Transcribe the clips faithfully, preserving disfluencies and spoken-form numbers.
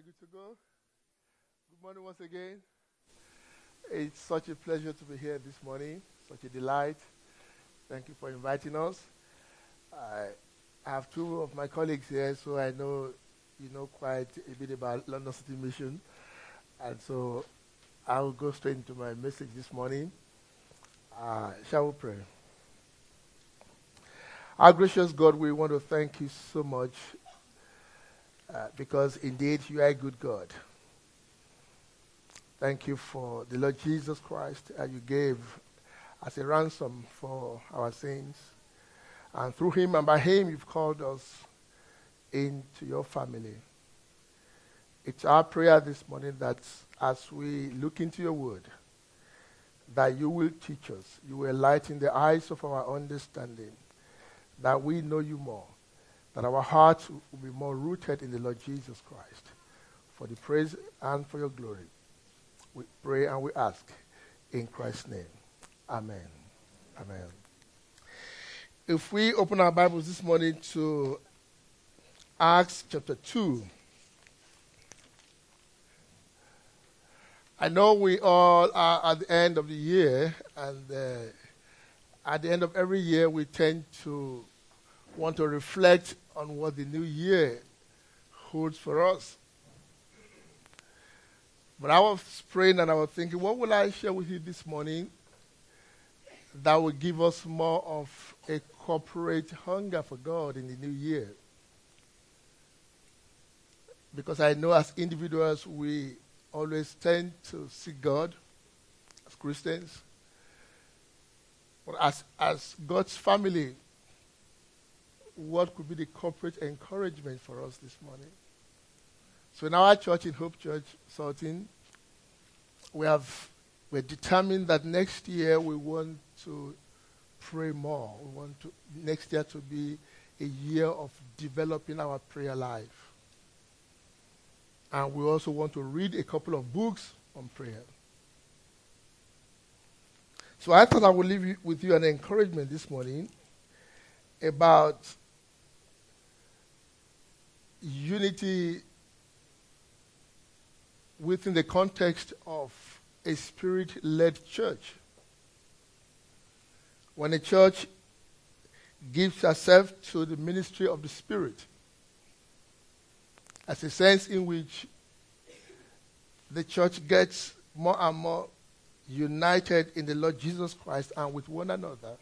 I good to go? Good morning once again. It's such a pleasure to be here this morning. Such a delight. Thank you for inviting us. I have two of my colleagues here, so I know you know quite a bit about London City Mission. And so I'll go straight into my message this morning. Uh, shall we pray? Our gracious God, we want to thank you so much uh, because indeed you are a good God. Thank you for the Lord Jesus Christ that uh, you gave as a ransom for our sins. And through him and by him you've called us into your family. It's our prayer this morning that as we look into your word, that you will teach us, you will enlighten the eyes of our understanding, that we know you more, that our hearts will be more rooted in the Lord Jesus Christ, for the praise and for your glory. We pray and we ask in Christ's name. Amen. Amen. If we open our Bibles this morning to Acts chapter two, I know we all are at the end of the year, and uh, at the end of every year we tend to want to reflect on what the new year holds for us. But I was praying and I was thinking, what will I share with you this morning that will give us more of a corporate hunger for God in the new year? Because I know as individuals we always tend to seek God as Christians. But as, as God's family, what could be the corporate encouragement for us this morning? So in our church, in Hope Church Sultan, we have, we're determined that next year we want to pray more. We want to, next year to be a year of developing our prayer life. And we also want to read a couple of books on prayer. So I thought I would leave you, with you an encouragement this morning about unity within the context of a spirit-led church. When a church gives herself to the ministry of the Spirit, as a sense in which the church gets more and more united in the Lord Jesus Christ and with one another.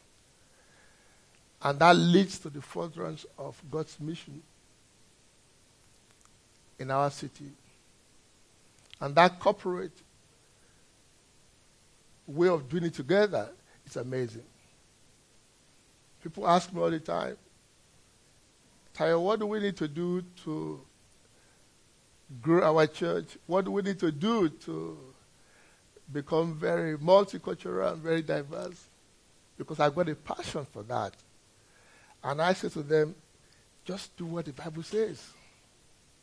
And that leads to the furtherance of God's mission in our city. And that corporate way of doing it together is amazing. People ask me all the time, Tayo, what do we need to do to grow our church? What do we need to do to become very multicultural and very diverse? Because I've got a passion for that. And I say to them, just do what the Bible says.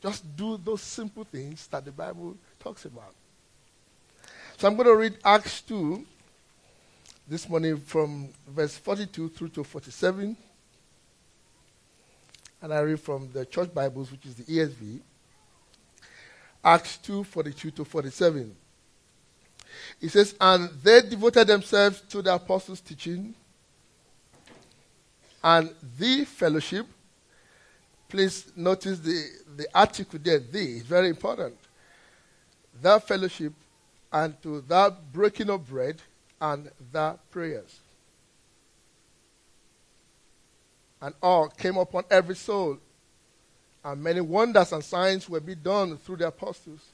Just do those simple things that the Bible talks about. So I'm going to read Acts two this morning from verse forty-two through to forty-seven. And I read from the Church Bibles, which is the E S V. Acts two, forty-two to forty-seven. It says, and they devoted themselves to the apostles' teaching and the fellowship. Please notice the, the article there, the, it's very important. The fellowship and to the breaking of bread and the prayers. And awe came upon every soul. And many wonders and signs were being done through the apostles.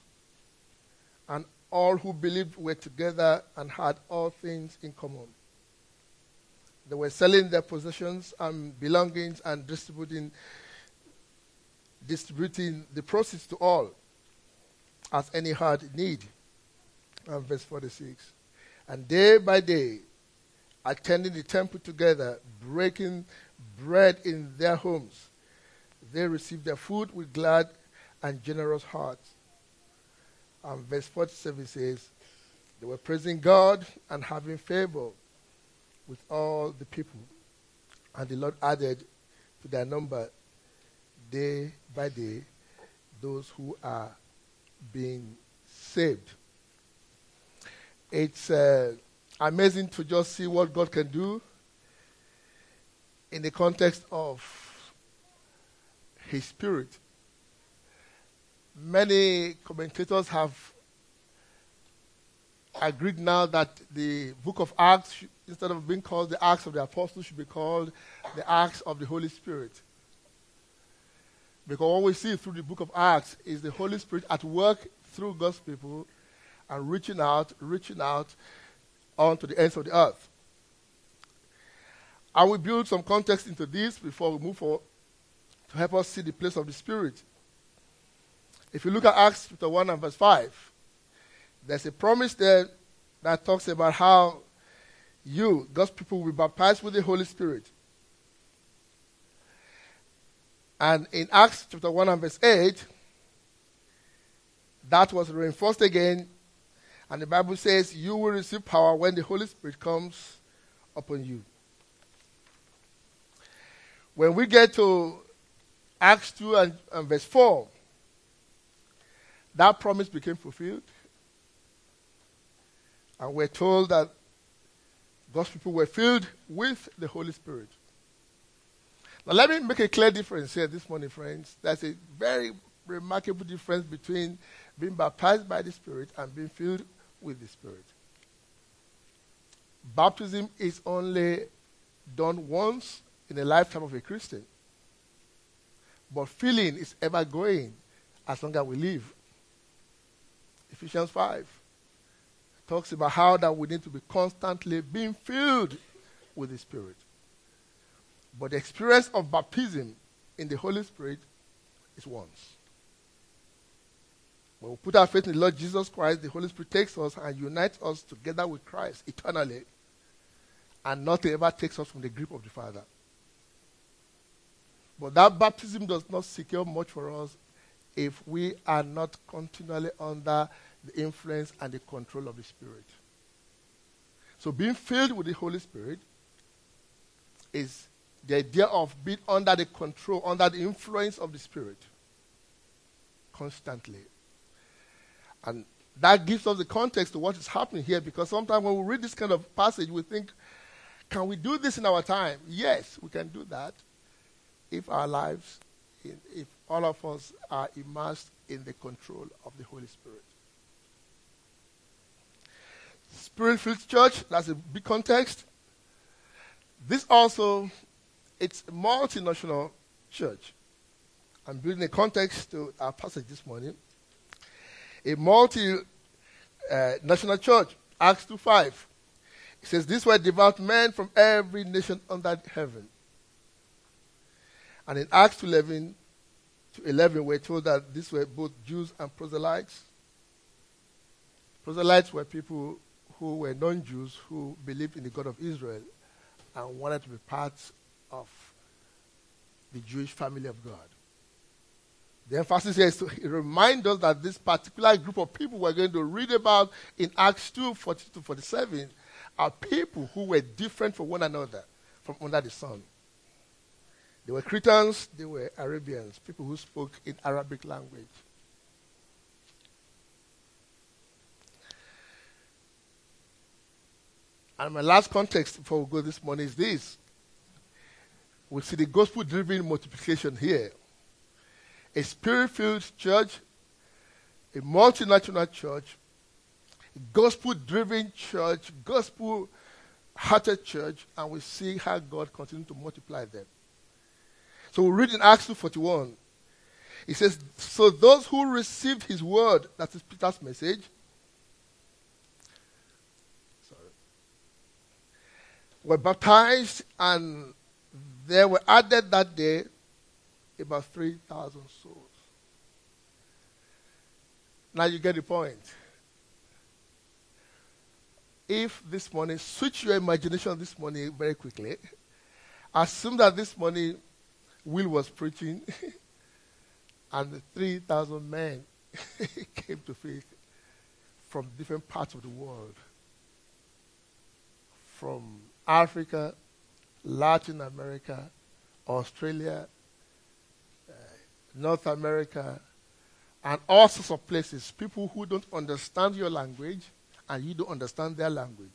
And all who believed were together and had all things in common. They were selling their possessions and belongings and distributing, distributing the proceeds to all as any had need. And verse forty-six. And day by day, attending the temple together, breaking bread in their homes, they received their food with glad and generous hearts. And verse forty-seven says, they were praising God and having favor with all the people. And the Lord added to their number day by day those who are being saved. It's uh, amazing to just see what God can do in the context of His Spirit. Many commentators have agreed now that the book of Acts, should, instead of being called the Acts of the Apostles, should be called the Acts of the Holy Spirit. Because what we see through the book of Acts is the Holy Spirit at work through God's people and reaching out, reaching out onto the ends of the earth. I will build some context into this before we move forward to help us see the place of the Spirit. If you look at Acts chapter one and verse five, there's a promise there that talks about how you, God's people, will be baptized with the Holy Spirit. And in Acts chapter one and verse eight, that was reinforced again. And the Bible says, you will receive power when the Holy Spirit comes upon you. When we get to Acts two and, and verse four, that promise became fulfilled. And we're told that God's people were filled with the Holy Spirit. Now, let me make a clear difference here this morning, friends. There's a very remarkable difference between being baptized by the Spirit and being filled with the Spirit. Baptism is only done once in the lifetime of a Christian. But filling is ever going as long as we live. Ephesians five talks about how that we need to be constantly being filled with the Spirit. But the experience of baptism in the Holy Spirit is once. When we put our faith in the Lord Jesus Christ, the Holy Spirit takes us and unites us together with Christ eternally, and nothing ever takes us from the grip of the Father. But that baptism does not secure much for us if we are not continually under the influence and the control of the Spirit. So being filled with the Holy Spirit is the idea of being under the control, under the influence of the Spirit constantly. And that gives us the context to what is happening here, because sometimes when we read this kind of passage, we think, can we do this in our time? Yes, we can do that if our lives, if all of us are immersed in the control of the Holy Spirit. Spirit-filled church, that's a big context. This also, it's a multinational church. I'm building a context to our passage this morning. A multinational uh, church, Acts two five. It says, these were devout men from every nation under heaven. And in Acts two eleven, to eleven, we're told that these were both Jews and proselytes. Proselytes were people who were non-Jews who believed in the God of Israel and wanted to be part of the Jewish family of God. The emphasis here is to remind us that this particular group of people we're going to read about in Acts two forty-two to forty-seven are people who were different from one another, from under the sun. They were Cretans, they were Arabians, people who spoke in Arabic language. And my last context before we go this morning is this. We see the gospel-driven multiplication here. A spirit-filled church, a multinational church, a gospel-driven church, gospel-hearted church, and we see how God continues to multiply them. So we read in Acts two forty-one. It says, so those who received his word, that is Peter's message, were baptized, and there were added that day about three thousand souls. Now you get the point. If this morning, switch your imagination this morning very quickly. Assume that this morning Will was preaching and three thousand men came to faith from different parts of the world. From Africa, Latin America, Australia, uh, North America, and all sorts of places, people who don't understand your language and you don't understand their language.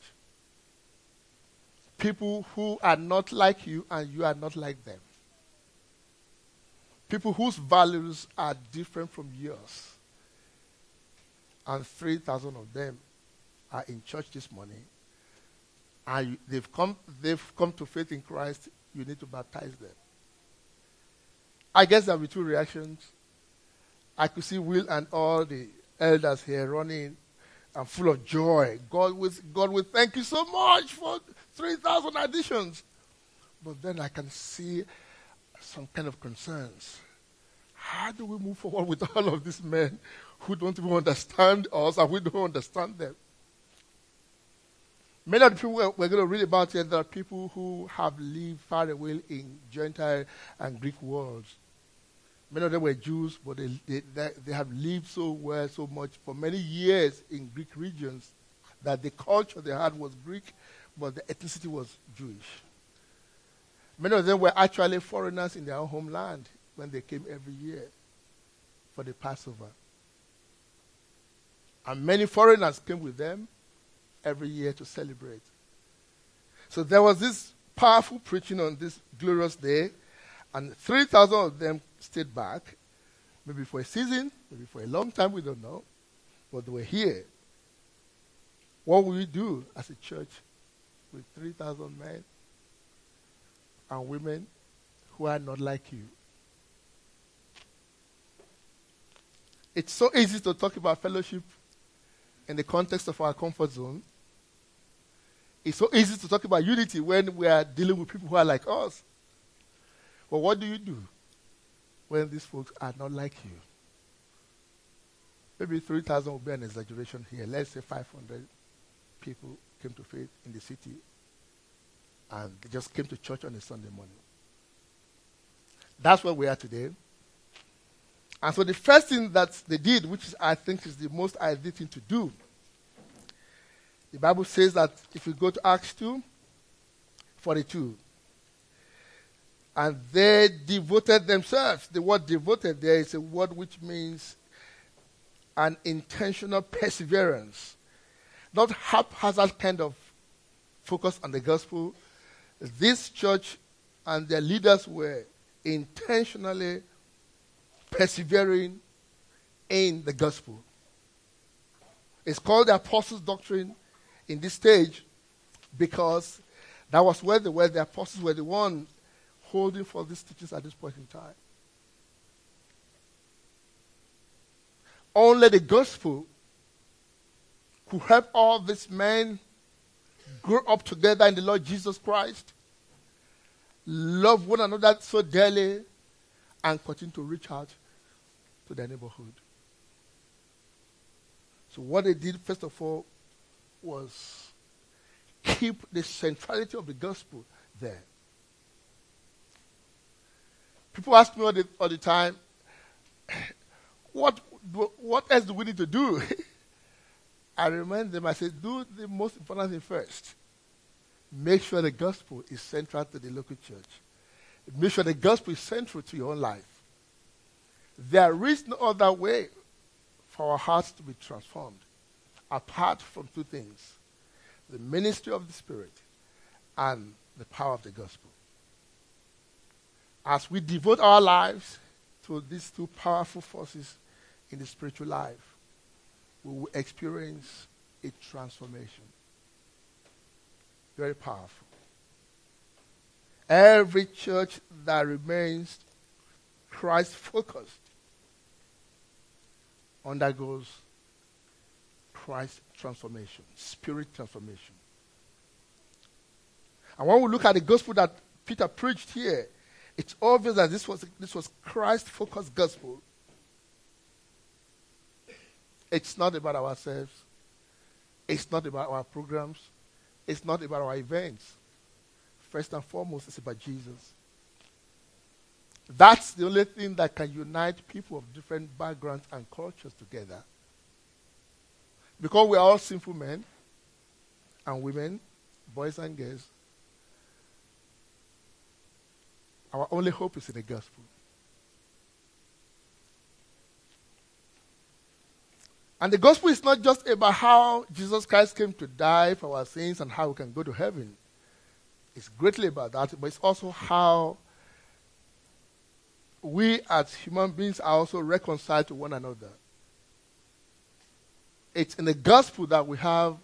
People who are not like you and you are not like them. People whose values are different from yours. And three thousand of them are in church this morning. And they've come, they've come to faith in Christ. You need to baptize them. I guess there will be two reactions. I could see Will and all the elders here running and full of joy. God will, God will thank you so much for three thousand additions. But then I can see some kind of concerns. How do we move forward with all of these men who don't even understand us and we don't understand them? Many of the people we're going to read about here, there are people who have lived far away in Gentile and Greek worlds. Many of them were Jews, but they, they, they, they have lived so well, so much, for many years in Greek regions that the culture they had was Greek, but the ethnicity was Jewish. Many of them were actually foreigners in their own homeland when they came every year for the Passover. And many foreigners came with them every year to celebrate. So there was this powerful preaching on this glorious day, and three thousand of them stayed back, maybe for a season, maybe for a long time, we don't know, but they were here. What will we do as a church with three thousand men and women who are not like you? It's so easy to talk about fellowship in the context of our comfort zone. It's so easy to talk about unity when we are dealing with people who are like us. But what do you do when these folks are not like you? Maybe three thousand will be an exaggeration here. Let's say five hundred people came to faith in the city and they just came to church on a Sunday morning. That's where we are today. And so the first thing that they did, which is, I think is the most ideal thing to do, the Bible says that if we go to Acts two forty-two, and they devoted themselves. The word devoted there is a word which means an intentional perseverance. Not haphazard kind of focus on the gospel. This church and their leaders were intentionally persevering in the gospel. It's called the apostles' doctrine in this stage because that was where they were. The apostles were the ones holding for these teachings at this point in time. Only the gospel could help all these men grow up together in the Lord Jesus Christ, love one another so dearly, and continue to reach out to their neighborhood. So what they did, first of all, was keep the centrality of the gospel there. People ask me all the, all the time, what, what else do we need to do? I remind them, I say, do the most important thing first. Make sure the gospel is central to the local church. Make sure the gospel is central to your own life. There is no other way for our hearts to be transformed apart from two things: the ministry of the Spirit and the power of the gospel. As we devote our lives to these two powerful forces in the spiritual life, we will experience a transformation. Very powerful. Every church that remains Christ-focused undergoes Christ transformation, Spirit transformation. And when we look at the gospel that Peter preached here, it's obvious that this was this was Christ-focused gospel. It's not about ourselves. It's not about our programs. It's not about our events. First and foremost, it's about Jesus. That's the only thing that can unite people of different backgrounds and cultures together. Because we are all sinful men and women, boys and girls, our only hope is in the gospel. And the gospel is not just about how Jesus Christ came to die for our sins and how we can go to heaven. It's greatly about that, but it's also how we as human beings are also reconciled to one another. It's in the gospel that we have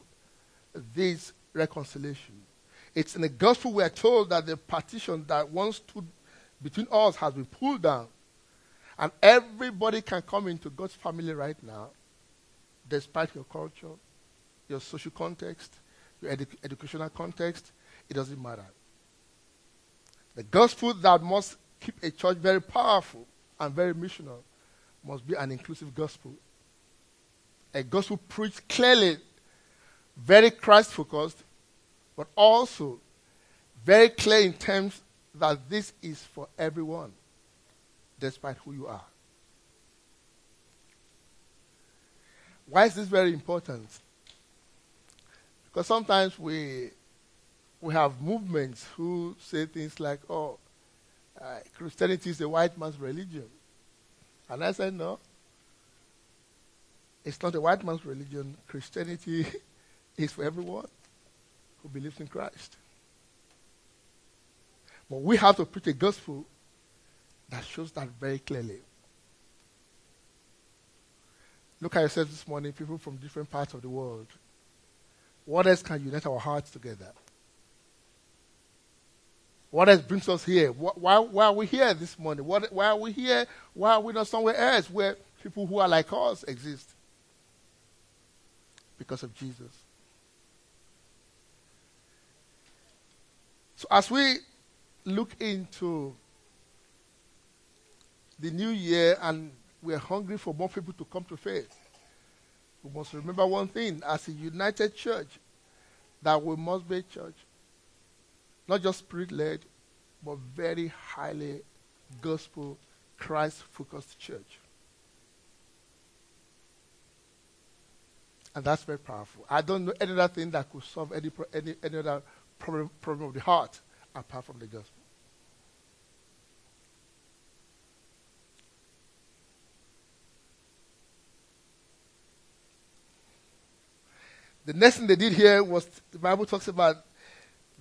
this reconciliation. It's in the gospel we are told that the partition that once stood between us has been pulled down. And everybody can come into God's family right now, despite your culture, your social context, your edu- educational context. It doesn't matter. The gospel that must keep a church very powerful and very missional must be an inclusive gospel. A gospel preached clearly, very Christ-focused, but also very clear in terms that this is for everyone, despite who you are. Why is this very important? Because sometimes we we have movements who say things like, oh, uh, Christianity is a white man's religion. And I said, no. It's not a white man's religion. Christianity is for everyone who believes in Christ. But we have to preach a gospel that shows that very clearly. Look at yourself this morning, people from different parts of the world. What else can unite our hearts together? What else brings us here? Why, why are we here this morning? Why are we here? Why are we not somewhere else where people who are like us exist? Because of Jesus. So as we look into the new year and we are hungry for more people to come to faith, we must remember one thing. As a united church, that we must be a church, not just spirit-led, but very highly gospel, Christ-focused church. And that's very powerful. I don't know any other thing that could solve any pro- any, any other problem, problem of the heart apart from the gospel. The next thing they did here was, the Bible talks about,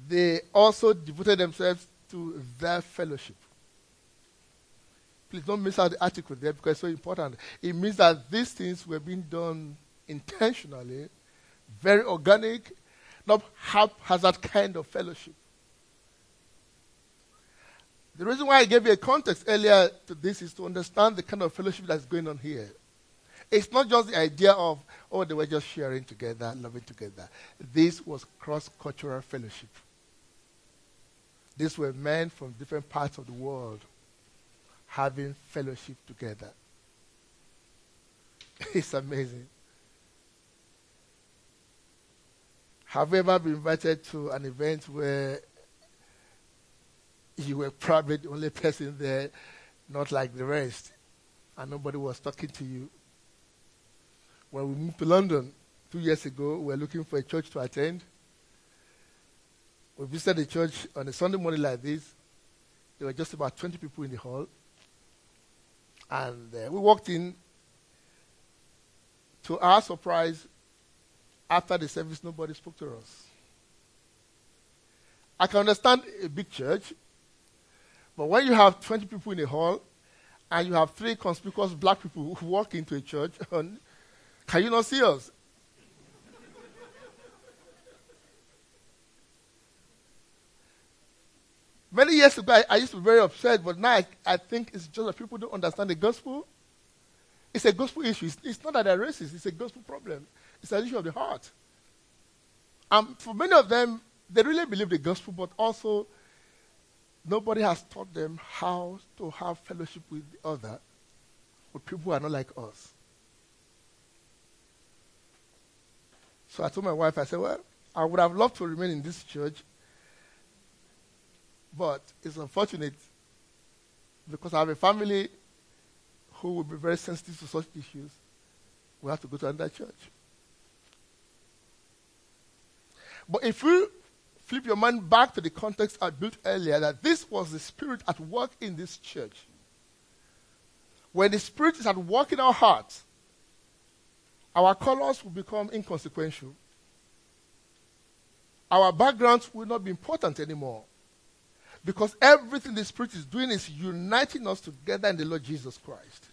they also devoted themselves to their fellowship. Please don't miss out the article there because it's so important. It means that these things were being done intentionally, very organic, not haphazard kind of fellowship. The reason why I gave you a context earlier to this is to understand the kind of fellowship that's going on here. It's not just the idea of, oh, they were just sharing together, loving together. This was cross-cultural fellowship. These were men from different parts of the world having fellowship together. It's amazing. Have you ever been invited to an event where you were probably the only person there, not like the rest, and nobody was talking to you? When we moved to London two years ago, we were looking for a church to attend. We visited a church on a Sunday morning like this. There were just about twenty people in the hall. And uh, we walked in. To our surprise, after the service, nobody spoke to us. I can understand a big church, but when you have twenty people in a hall and you have three conspicuous black people who walk into a church on can you not see us? Many years ago, I, I used to be very upset, but now I, I think it's just that people don't understand the gospel. It's a gospel issue. It's, it's not that they're racist. It's a gospel problem. It's an issue of the heart. And for many of them, they really believe the gospel, but also nobody has taught them how to have fellowship with the other, with people who are not like us. So I told my wife, I said, well, I would have loved to remain in this church, but it's unfortunate because I have a family who will be very sensitive to such issues. We have to go to another church. But if you flip your mind back to the context I built earlier, that this was the Spirit at work in this church. When the Spirit is at work in our hearts, our colors will become inconsequential. Our backgrounds will not be important anymore, because everything the Spirit is doing is uniting us together in the Lord Jesus Christ.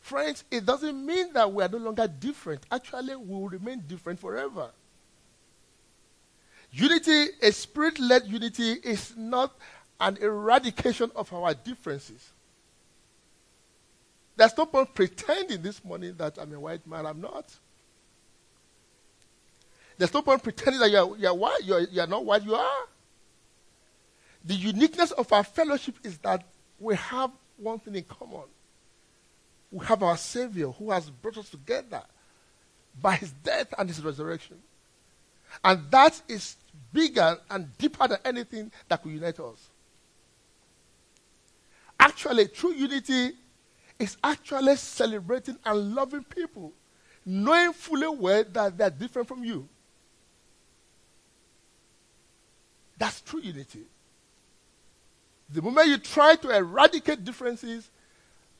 Friends, it doesn't mean that we are no longer different. Actually, we will remain different forever. Unity, a Spirit-led unity, is not an eradication of our differences. There's no point pretending this morning that I'm a white man. I'm not. There's no point pretending that you're you're white. You're, you're not what you are. The uniqueness of our fellowship is that we have one thing in common. We have our Savior who has brought us together by his death and his resurrection. And that is bigger and deeper than anything that could unite us. Actually, true unity is actually celebrating and loving people, knowing fully well that they are different from you. That's true unity. The moment you try to eradicate differences,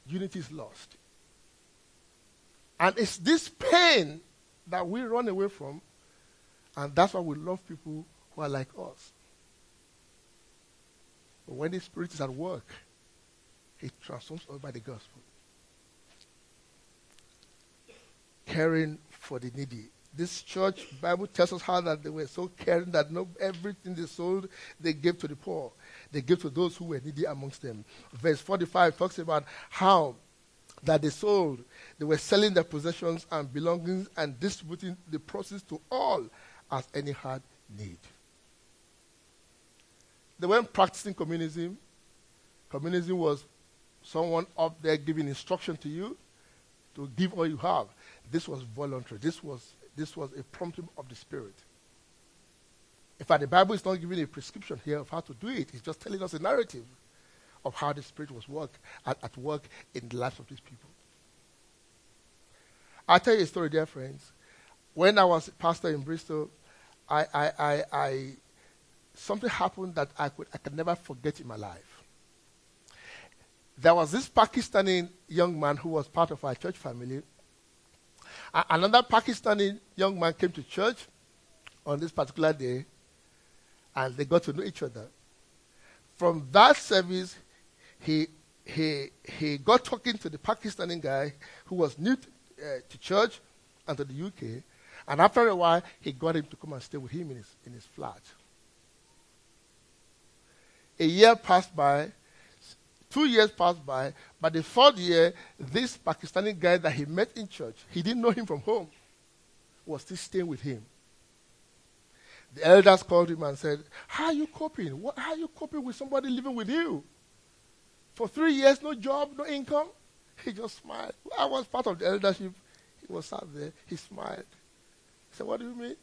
unity is lost. And it's this pain that we run away from, and that's why we love people who are like us. But when the Spirit is at work, it transforms us by the gospel. Caring for the needy. This church Bible tells us how that they were so caring that no everything they sold, they gave to the poor. They gave to those who were needy amongst them. Verse forty-five talks about how that they sold. They were selling their possessions and belongings and distributing the proceeds to all as any had need. They weren't practicing communism. Communism was someone up there giving instruction to you to give all you have. This was voluntary. This was this was a prompting of the Spirit. In fact, the Bible is not giving a prescription here of how to do it. It's just telling us a narrative of how the Spirit was work at, at work in the lives of these people. I'll tell you a story, dear friends. When I was a pastor in Bristol, I, I, I, I something happened that I could I could never forget in my life. There was this Pakistani young man who was part of our church family. A- another Pakistani young man came to church on this particular day, and they got to know each other. From that service, he he he got talking to the Pakistani guy who was new to, uh, to church and to the U K, and after a while, he got him to come and stay with him in his in his flat. A year passed by. Two years passed by, but the fourth year, this Pakistani guy that he met in church, he didn't know him from home, was still staying with him. The elders called him and said, how are you coping? What, how are you coping with somebody living with you? For three years, no job, no income? He just smiled. I was part of the eldership. He was sat there. He smiled. He said, what do you mean?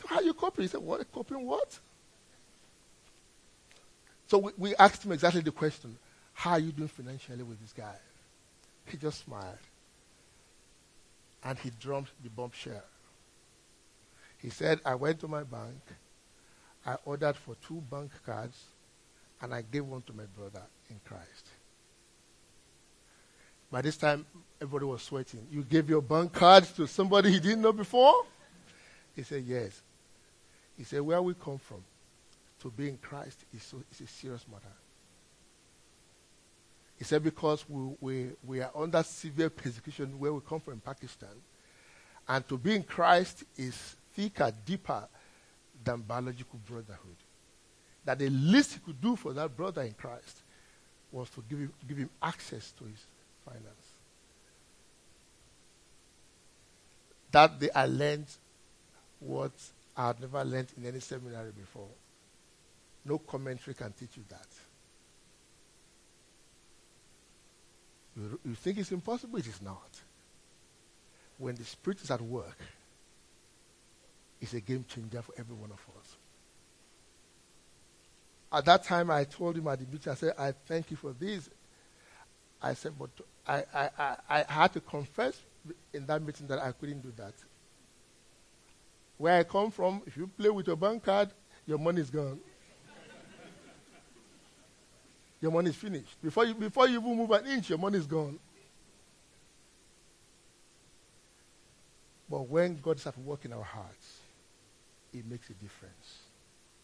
So how are you coping? He said, what? Coping what? So we, we asked him exactly the question, how are you doing financially with this guy? He just smiled. And he drummed the bombshell. He said, I went to my bank, I ordered for two bank cards, and I gave one to my brother in Christ. By this time, everybody was sweating. You gave your bank cards to somebody he didn't know before? He said, yes. He said, where we come from, to be in Christ is, so, is a serious matter. He said, because we, we, we are under severe persecution where we come from in Pakistan, and to be in Christ is thicker, deeper than biological brotherhood. That the least he could do for that brother in Christ was to give him, give him access to his finance. That day I learned what I had never learned in any seminary before. No commentary can teach you that. You, you think it's impossible? It is not. When the Spirit is at work, it's a game changer for every one of us. At that time, I told him at the meeting, I said, I thank you for this. I said, but I, I, I, I had to confess in that meeting that I couldn't do that. Where I come from, if you play with your bank card, your money is gone. Your money is finished. Before you, before you even move an inch, your money is gone. But when God is at work in our hearts, it makes a difference.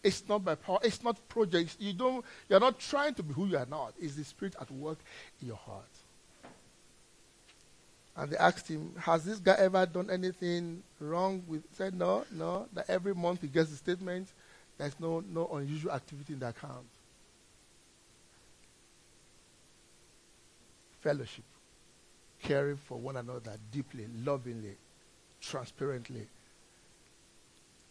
It's not by power. It's not projects. You don't, you're not trying to be who you are not. It's the Spirit at work in your heart. And they asked him, has this guy ever done anything wrong? With? He said, no, no. That every month he gets the statement. There's no, no unusual activity in the account. Fellowship. Caring for one another deeply, lovingly, transparently.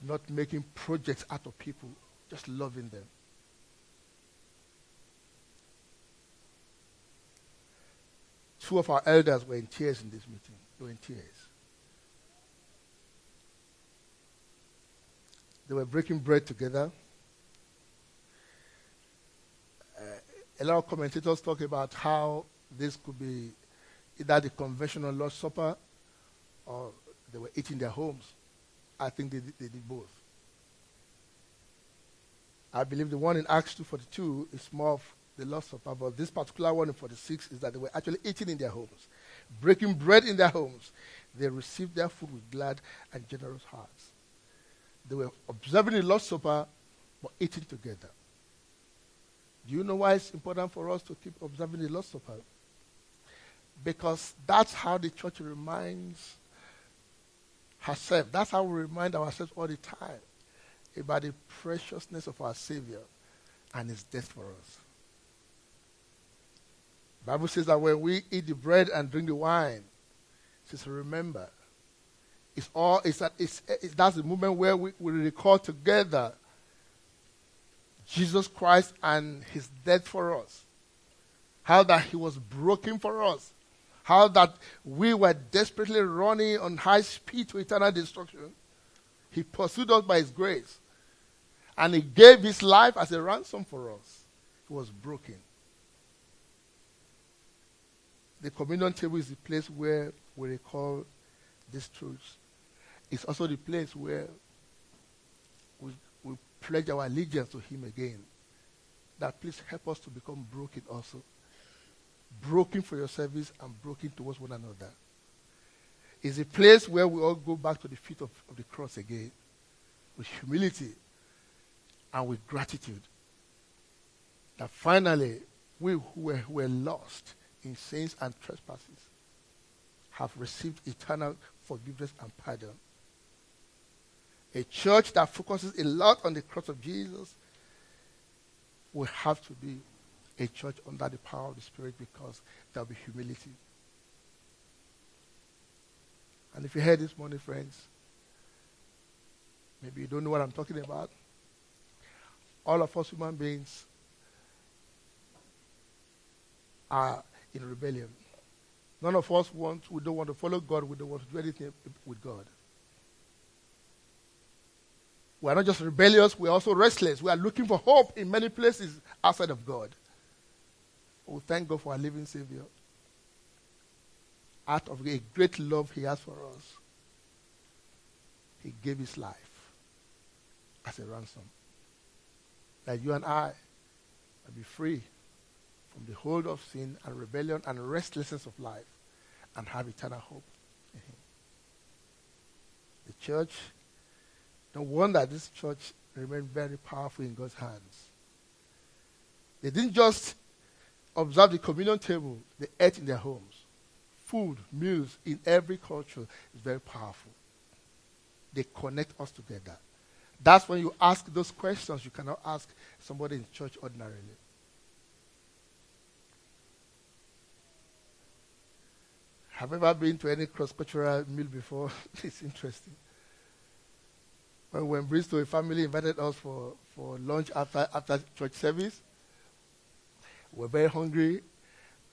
Not making projects out of people. Just loving them. Two of our elders were in tears in this meeting. They were in tears. They were breaking bread together. Uh, a lot of commentators talk about how this could be either the conventional Lord's Supper or they were eating their homes. I think they, they did both. I believe the one in Acts two forty-two is more of the Lord's Supper, but this particular one in forty-six is that they were actually eating in their homes, breaking bread in their homes. They received their food with glad and generous hearts. They were observing the Lord's Supper, but eating together. Do you know why it's important for us to keep observing the Lord's Supper? Because that's how the church reminds herself. That's how we remind ourselves all the time about the preciousness of our Savior and His death for us. The Bible says that when we eat the bread and drink the wine, it says, remember. It's all, it's, it's, it's, that's the moment where we, we recall together Jesus Christ and His death for us. How that He was broken for us. How that we were desperately running on high speed to eternal destruction. He pursued us by His grace. And He gave His life as a ransom for us. He was broken. The communion table is the place where we recall these truths. It's also the place where we, we pledge our allegiance to Him again. That please help us to become broken also. Broken for your service and broken towards one another. It's a place where we all go back to the feet of, of the cross again with humility and with gratitude. That finally, we who were, who were lost in sins and trespasses have received eternal forgiveness and pardon. A church that focuses a lot on the cross of Jesus will have to be a church under the power of the Spirit, because there will be humility. And if you're here this morning, friends, maybe you don't know what I'm talking about. All of us human beings are in rebellion. None of us want, we don't want to follow God, we don't want to do anything with God. We are not just rebellious, we are also restless. We are looking for hope in many places outside of God. We thank God for our living Savior. Out of a great love He has for us, He gave His life as a ransom. That you and I will be free from the hold of sin and rebellion and restlessness of life and have eternal hope in Him. The church, no wonder this church remained very powerful in God's hands. They didn't just observe the communion table, they ate in their homes. Food, meals in every culture is very powerful. They connect us together. That's when you ask those questions you cannot ask somebody in church ordinarily. Have you ever been to any cross-cultural meal before? It's interesting. When we were in Bristol, a family invited us for, for lunch after, after church service. We were very hungry,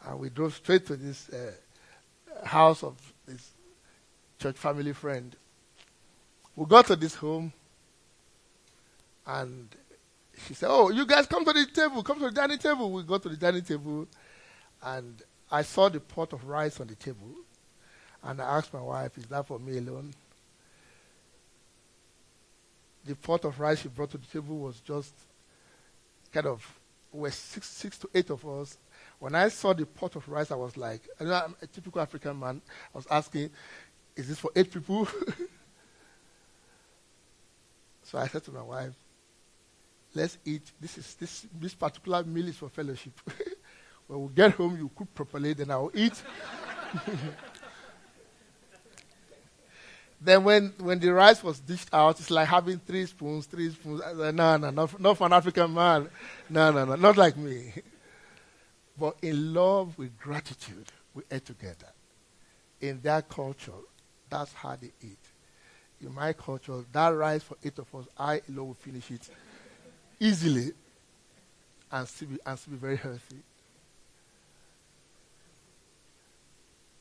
and we drove straight to this uh, house of this church family friend. We got to this home, and she said, oh, you guys come to the table, come to the dining table. We got to the dining table, and I saw the pot of rice on the table, and I asked my wife, is that for me alone? The pot of rice she brought to the table was just kind of, were six, six to eight of us. When I saw the pot of rice, I was like, you know, I'm a typical African man. I was asking, is this for eight people? So I said to my wife, let's eat. This is this this particular meal is for fellowship. When we get home, you cook properly, then I'll eat. Then when, when the rice was dished out, it's like having three spoons, three spoons. I said, no, no, not, not for an African man. No, no, no, not like me. But in love, with gratitude, we ate together. In their culture, that's how they eat. In my culture, that rice for eight of us, I alone will finish it easily and still be, and still be very healthy.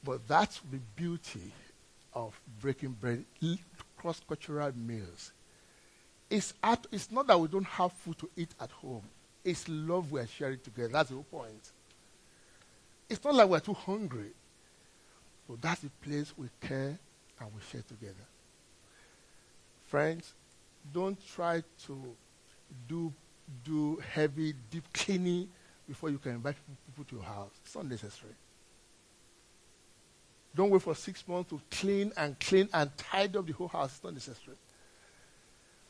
But that's the beauty of breaking bread, cross-cultural meals. It's, at, it's not that we don't have food to eat at home. It's love we're sharing together. That's the whole point. It's not like we're too hungry. So that's the place we care and we share together. Friends, don't try to do, do heavy, deep cleaning before you can invite people to your house. It's not necessary. Don't wait for six months to clean and clean and tidy up the whole house. It's not necessary.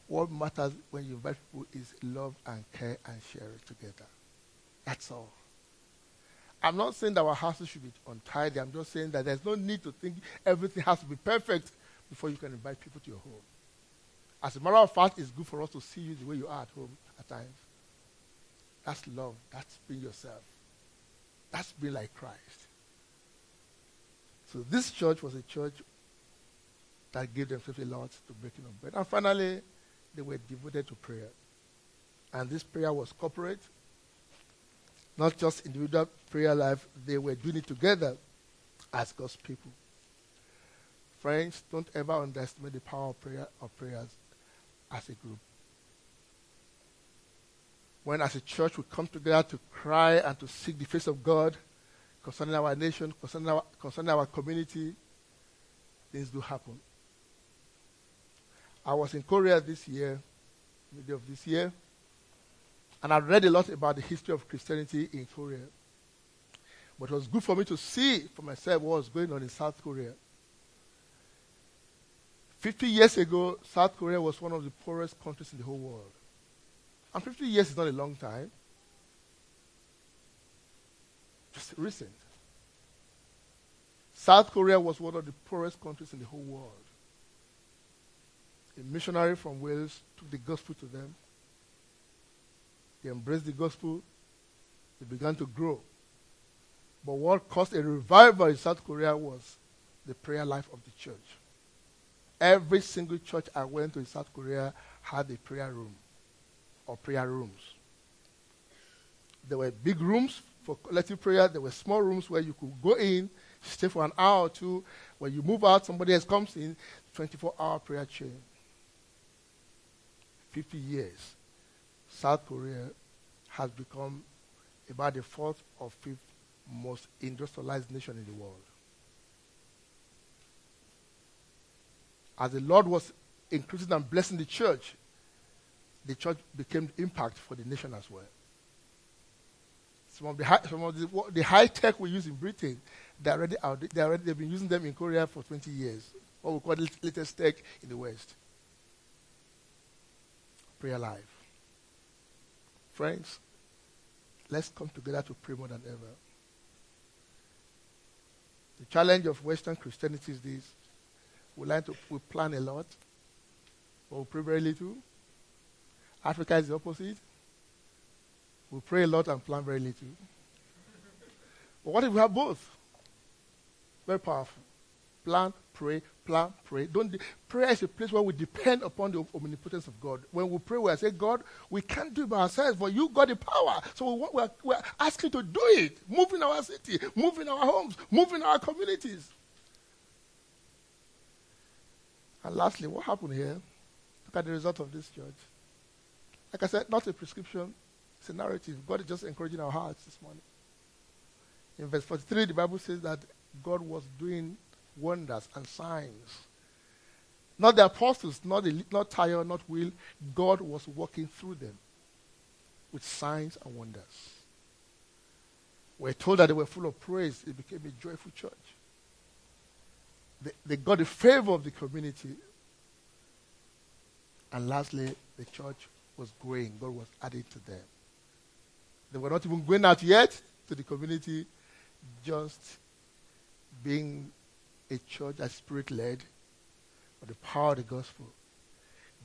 What matters when you invite people is love and care and share it together. That's all. I'm not saying that our houses should be untidy. I'm just saying that there's no need to think everything has to be perfect before you can invite people to your home. As a matter of fact, it's good for us to see you the way you are at home at times. That's love. That's being yourself. That's being like Christ. So this church was a church that gave themselves a lot to breaking of bread. And finally, they were devoted to prayer. And this prayer was corporate, not just individual prayer life. They were doing it together as God's people. Friends, don't ever underestimate the power of prayer or prayers as a group. When as a church we come together to cry and to seek the face of God, concerning our nation, concerning our, concerning our community, things do happen. I was in Korea this year, middle of this year, and I read a lot about the history of Christianity in Korea. But it was good for me to see for myself what was going on in South Korea. Fifty years ago, South Korea was one of the poorest countries in the whole world. And fifty years is not a long time. Just recent. South Korea was one of the poorest countries in the whole world. A missionary from Wales took the gospel to them. They embraced the gospel. They began to grow. But what caused a revival in South Korea was the prayer life of the church. Every single church I went to in South Korea had a prayer room or prayer rooms. There were big rooms for collective prayer. There were small rooms where you could go in, stay for an hour or two. When you move out, somebody else comes in. twenty-four hour prayer chain. fifty years. South Korea has become about the fourth or fifth most industrialized nation in the world. As the Lord was increasing and blessing the church, the church became the impact for the nation as well. Some of the high, some of the, the high tech we use in Britain, they already, they already they've been using them in Korea for twenty years. What we call the latest tech in the West. Prayer life, friends. Let's come together to pray more than ever. The challenge of Western Christianity is this: we like to we plan a lot, but we pray very little. Africa is the opposite. We pray a lot and plan very little. But what if we have both? Very powerful. Plan, pray, plan, pray. Don't de- prayer is a place where we depend upon the omnipotence of God. When we pray, we say, God, we can't do it by ourselves, but you got the power. So we, we're, we're asking you to do it. Move in our city, move in our homes, move in our communities. And lastly, what happened here? Look at the result of this church. Like I said, not a prescription. It's a narrative. God is just encouraging our hearts this morning. In verse forty-three, the Bible says that God was doing wonders and signs. Not the apostles, not the, not Tyre, not Will. God was working through them with signs and wonders. We're told that they were full of praise. It became a joyful church. they, they got the favor of the community. And lastly, the church was growing. God was adding to them. They were not even going out yet to the community, just being a church that's spirit-led, by the power of the gospel,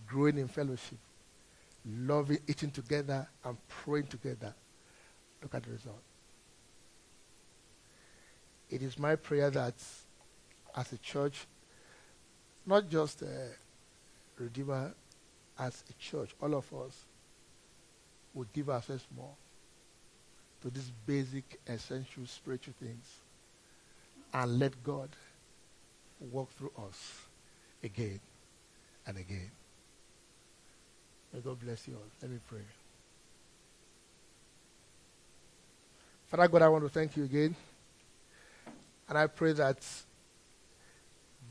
growing in fellowship, loving, eating together, and praying together. Look at the result. It is my prayer that as a church, not just uh, Redeemer, as a church, all of us will give ourselves more to these basic, essential spiritual things and let God work through us again and again. May God bless you all. Let me pray. Father God, I want to thank you again. And I pray that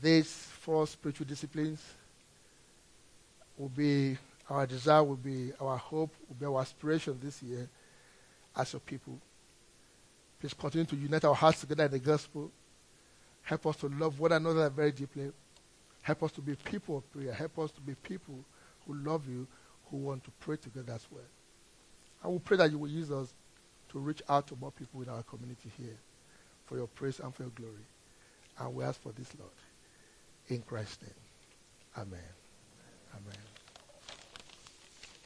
these four spiritual disciplines will be our desire, will be our hope, will be our aspiration this year as your people. Please continue to unite our hearts together in the gospel. Help us to love one another very deeply. Help us to be people of prayer. Help us to be people who love you, who want to pray together as well. I will pray that you will use us to reach out to more people in our community here for your praise and for your glory. And we ask for this, Lord. In Christ's name. Amen. Amen.